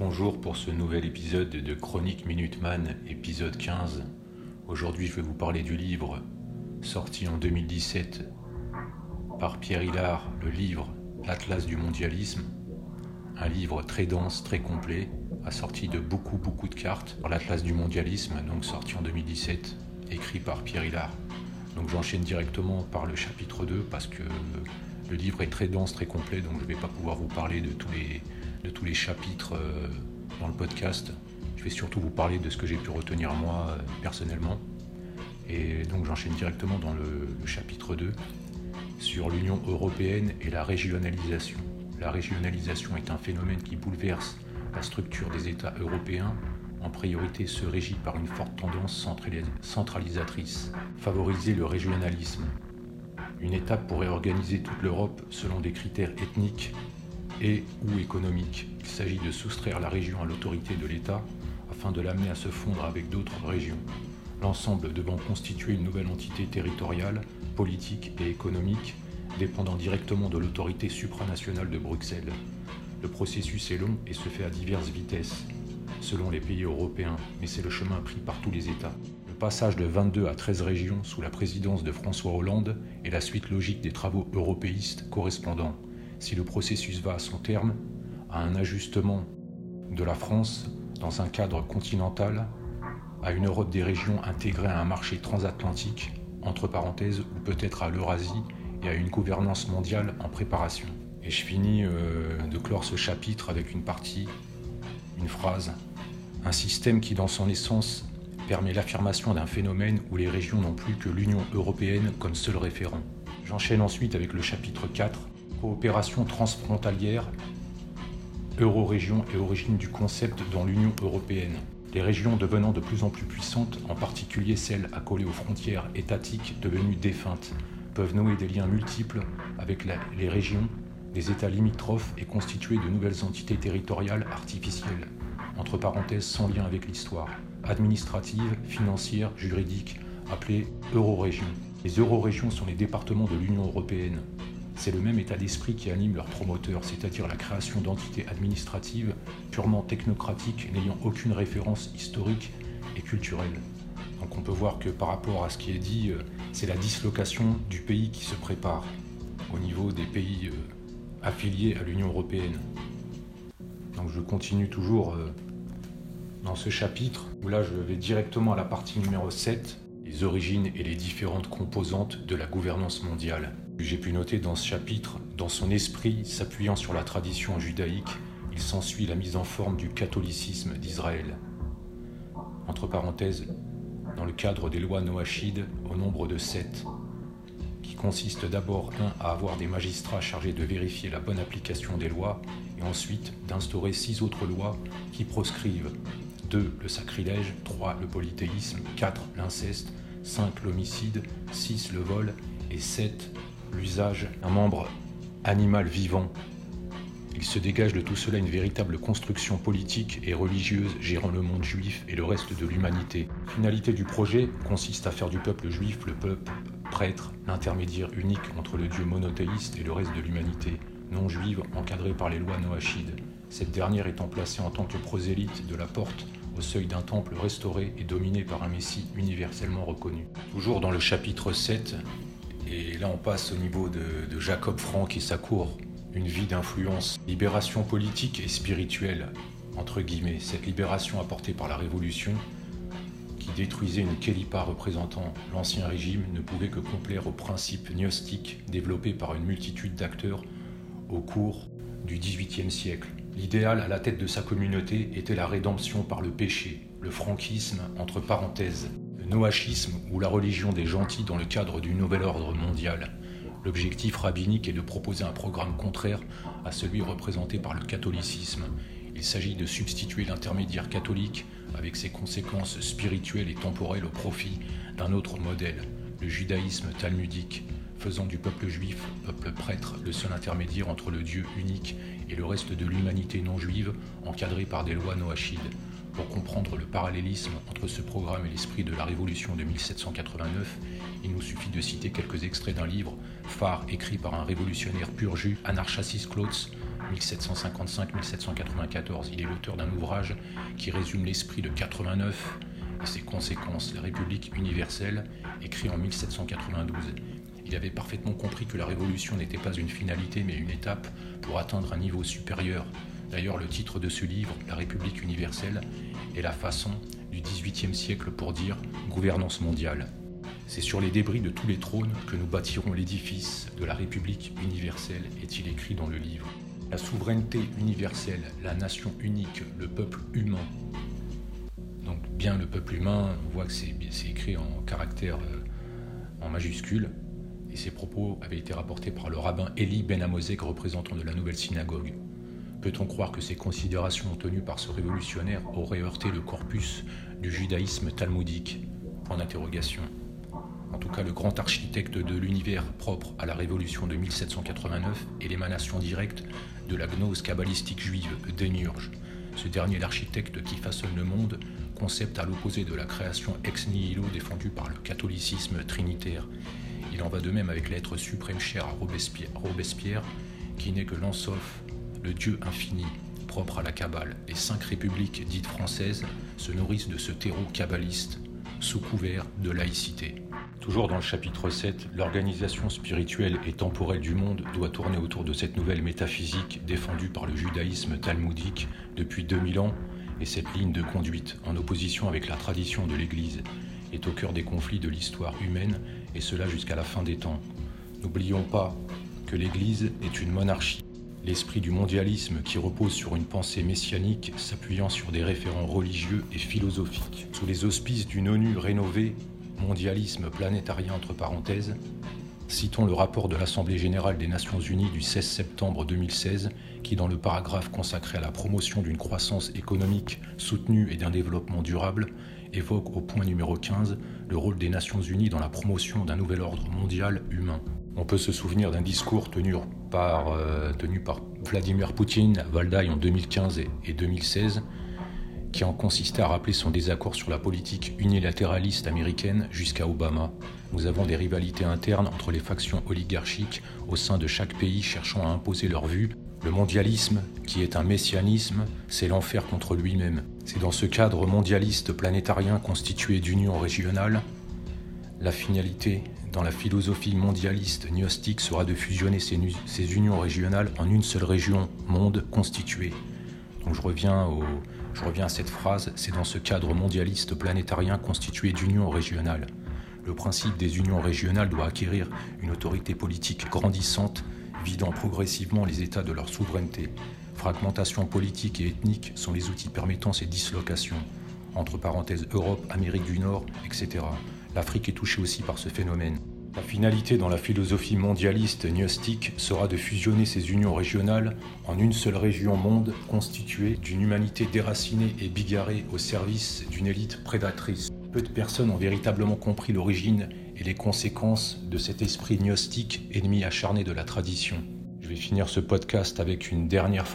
Bonjour pour ce nouvel épisode de Chronique Minute Man, épisode 15. Aujourd'hui, je vais vous parler du livre sorti en 2017 par Pierre Hillard, le livre L'Atlas du mondialisme. Un livre très dense, très complet, assorti de beaucoup de cartes. L'Atlas du mondialisme, donc sorti en 2017, écrit par Pierre Hillard. Donc j'enchaîne directement par le chapitre 2 parce que le livre est très dense, très complet, donc je ne vais pas pouvoir vous parler de tous les chapitres dans le podcast. Je vais surtout vous parler de ce que j'ai pu retenir moi personnellement. Et donc j'enchaîne directement dans le chapitre 2 sur l'Union européenne et la régionalisation. La régionalisation est un phénomène qui bouleverse la structure des États européens, en priorité se régit par une forte tendance centralisatrice. Favoriser le régionalisme. Une étape pour réorganiser toute l'Europe selon des critères ethniques et ou économique. Il s'agit de soustraire la région à l'autorité de l'État afin de l'amener à se fondre avec d'autres régions, l'ensemble devant constituer une nouvelle entité territoriale, politique et économique, dépendant directement de l'autorité supranationale de Bruxelles. Le processus est long et se fait à diverses vitesses, selon les pays européens, mais c'est le chemin pris par tous les États. Le passage de 22 à 13 régions sous la présidence de François Hollande est la suite logique des travaux européistes correspondants. Si le processus va à son terme, à un ajustement de la France dans un cadre continental, à une Europe des régions intégrée à un marché transatlantique, entre parenthèses, ou peut-être à l'Eurasie, et à une gouvernance mondiale en préparation. Et je finis de clore ce chapitre avec une partie, une phrase. Un système qui, dans son essence, permet l'affirmation d'un phénomène où les régions n'ont plus que l'Union européenne comme seul référent. J'enchaîne ensuite avec le chapitre 4. Coopération transfrontalière, euro-région et origine du concept dans l'Union européenne. Les régions devenant de plus en plus puissantes, en particulier celles accolées aux frontières étatiques devenues défuntes, peuvent nouer des liens multiples avec les régions des États limitrophes et constituer de nouvelles entités territoriales artificielles, entre parenthèses sans lien avec l'histoire, administratives, financières, juridiques, appelées euro-régions. Les euro-régions sont les départements de l'Union européenne. C'est le même état d'esprit qui anime leurs promoteurs, c'est-à-dire la création d'entités administratives purement technocratiques n'ayant aucune référence historique et culturelle. Donc on peut voir que par rapport à ce qui est dit, c'est la dislocation du pays qui se prépare au niveau des pays affiliés à l'Union européenne. Donc je continue toujours dans ce chapitre, où là je vais directement à la partie numéro 7, les origines et les différentes composantes de la gouvernance mondiale. J'ai pu noter dans ce chapitre, dans son esprit, s'appuyant sur la tradition judaïque, il s'ensuit la mise en forme du catholicisme d'Israël. Entre parenthèses, dans le cadre des lois noachides au nombre de 7, qui consiste d'abord à avoir des magistrats chargés de vérifier la bonne application des lois, et ensuite d'instaurer 6 autres lois qui proscrivent 2. Le sacrilège, 3. Le polythéisme, 4. L'inceste, 5. L'homicide, 6. Le vol, et 7. L'usage d'un membre animal vivant. Il se dégage de tout cela une véritable construction politique et religieuse gérant le monde juif et le reste de l'humanité. La finalité du projet consiste à faire du peuple juif le peuple prêtre, l'intermédiaire unique entre le dieu monothéiste et le reste de l'humanité, non juive encadrée par les lois noachides, cette dernière étant placée en tant que prosélyte de la porte au seuil d'un temple restauré et dominé par un messie universellement reconnu. Toujours dans le chapitre 7, et là on passe au niveau de Jacob Frank et sa cour, une vie d'influence, libération politique et spirituelle, entre guillemets, cette libération apportée par la Révolution, qui détruisait une Kelipa représentant l'ancien régime, ne pouvait que complaire aux principes gnostiques développés par une multitude d'acteurs au cours du XVIIIe siècle. L'idéal à la tête de sa communauté était la rédemption par le péché, le franquisme entre parenthèses. Noachisme ou la religion des gentils dans le cadre du nouvel ordre mondial. L'objectif rabbinique est de proposer un programme contraire à celui représenté par le catholicisme. Il s'agit de substituer l'intermédiaire catholique avec ses conséquences spirituelles et temporelles au profit d'un autre modèle, le judaïsme talmudique, faisant du peuple juif, peuple prêtre, le seul intermédiaire entre le Dieu unique et le reste de l'humanité non juive, encadré par des lois noachides. Pour comprendre le parallélisme entre ce programme et l'esprit de la Révolution de 1789, il nous suffit de citer quelques extraits d'un livre phare écrit par un révolutionnaire pur jus, Anarchasis Klotz, 1755-1794. Il est l'auteur d'un ouvrage qui résume l'esprit de 89 et ses conséquences, La République universelle, écrit en 1792. Il avait parfaitement compris que la Révolution n'était pas une finalité mais une étape pour atteindre un niveau supérieur. D'ailleurs, le titre de ce livre, La République universelle, est la façon du XVIIIe siècle pour dire « gouvernance mondiale ». C'est sur les débris de tous les trônes que nous bâtirons l'édifice de la République universelle, est-il écrit dans le livre. La souveraineté universelle, la nation unique, le peuple humain. Donc bien le peuple humain, on voit que c'est écrit en caractère en majuscule. Et ces propos avaient été rapportés par le rabbin Elie Ben Amozek, représentant de la nouvelle synagogue. Peut-on croire que ces considérations tenues par ce révolutionnaire auraient heurté le corpus du judaïsme talmudique ? Point d'interrogation. En tout cas, le grand architecte de l'univers propre à la révolution de 1789 est l'émanation directe de la gnose kabbalistique juive, Démiurge. Ce dernier, l'architecte qui façonne le monde, concept à l'opposé de la création ex nihilo défendue par le catholicisme trinitaire. Il en va de même avec l'être suprême cher à Robespierre, qui n'est que l'Ensof, le dieu infini, propre à la Kabbale. Les 5 républiques dites françaises se nourrissent de ce terreau kabbaliste, sous couvert de laïcité. Toujours dans le chapitre 7, l'organisation spirituelle et temporelle du monde doit tourner autour de cette nouvelle métaphysique défendue par le judaïsme talmudique depuis 2000 ans, et cette ligne de conduite, en opposition avec la tradition de l'Église, est au cœur des conflits de l'histoire humaine, et cela jusqu'à la fin des temps. N'oublions pas que l'Église est une monarchie. L'esprit du mondialisme qui repose sur une pensée messianique s'appuyant sur des référents religieux et philosophiques. Sous les auspices d'une ONU rénovée, mondialisme planétarien entre parenthèses, citons le rapport de l'Assemblée Générale des Nations Unies du 16 septembre 2016 qui, dans le paragraphe consacré à la promotion d'une croissance économique soutenue et d'un développement durable, évoque au point numéro 15 le rôle des Nations Unies dans la promotion d'un nouvel ordre mondial humain. On peut se souvenir d'un discours tenu par Vladimir Poutine à Valdaï en 2015 et 2016 qui en consistait à rappeler son désaccord sur la politique unilatéraliste américaine jusqu'à Obama. Nous avons des rivalités internes entre les factions oligarchiques au sein de chaque pays cherchant à imposer leur vue. Le mondialisme, qui est un messianisme, c'est l'enfer contre lui-même. C'est dans ce cadre mondialiste planétarien constitué d'unions régionales, la finalité dans la philosophie mondialiste gnostique sera de fusionner ces unions régionales en une seule région, monde constituée. Donc je reviens à cette phrase, c'est dans ce cadre mondialiste planétarien constitué d'unions régionales. Le principe des unions régionales doit acquérir une autorité politique grandissante, vidant progressivement les États de leur souveraineté. Fragmentation politique et ethnique sont les outils permettant ces dislocations. Entre parenthèses, Europe, Amérique du Nord, etc. L'Afrique est touchée aussi par ce phénomène. La finalité dans la philosophie mondialiste gnostique sera de fusionner ces unions régionales en une seule région monde constituée d'une humanité déracinée et bigarrée au service d'une élite prédatrice. Peu de personnes ont véritablement compris l'origine et les conséquences de cet esprit gnostique ennemi acharné de la tradition. Je vais finir ce podcast avec une dernière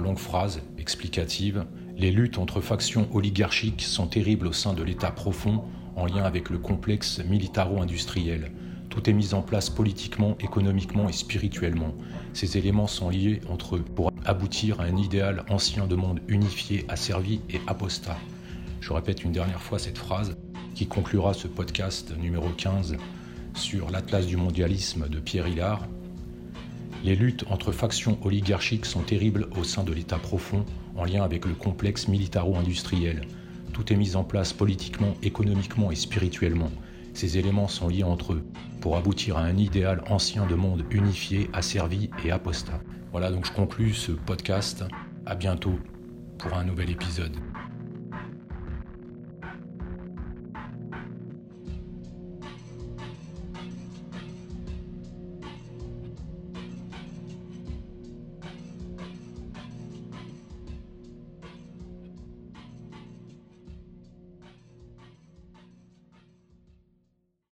longue phrase explicative. Les luttes entre factions oligarchiques sont terribles au sein de l'État profond, en lien avec le complexe militaro-industriel. Tout est mis en place politiquement, économiquement et spirituellement. Ces éléments sont liés entre eux pour aboutir à un idéal ancien de monde unifié, asservi et apostat. Je répète une dernière fois cette phrase qui conclura ce podcast numéro 15 sur l'Atlas du mondialisme de Pierre Hillard. Les luttes entre factions oligarchiques sont terribles au sein de l'État profond, en lien avec le complexe militaro-industriel. Tout est mis en place politiquement, économiquement et spirituellement. Ces éléments sont liés entre eux pour aboutir à un idéal ancien de monde unifié, asservi et apostat. Voilà, donc je conclue ce podcast. À bientôt pour un nouvel épisode.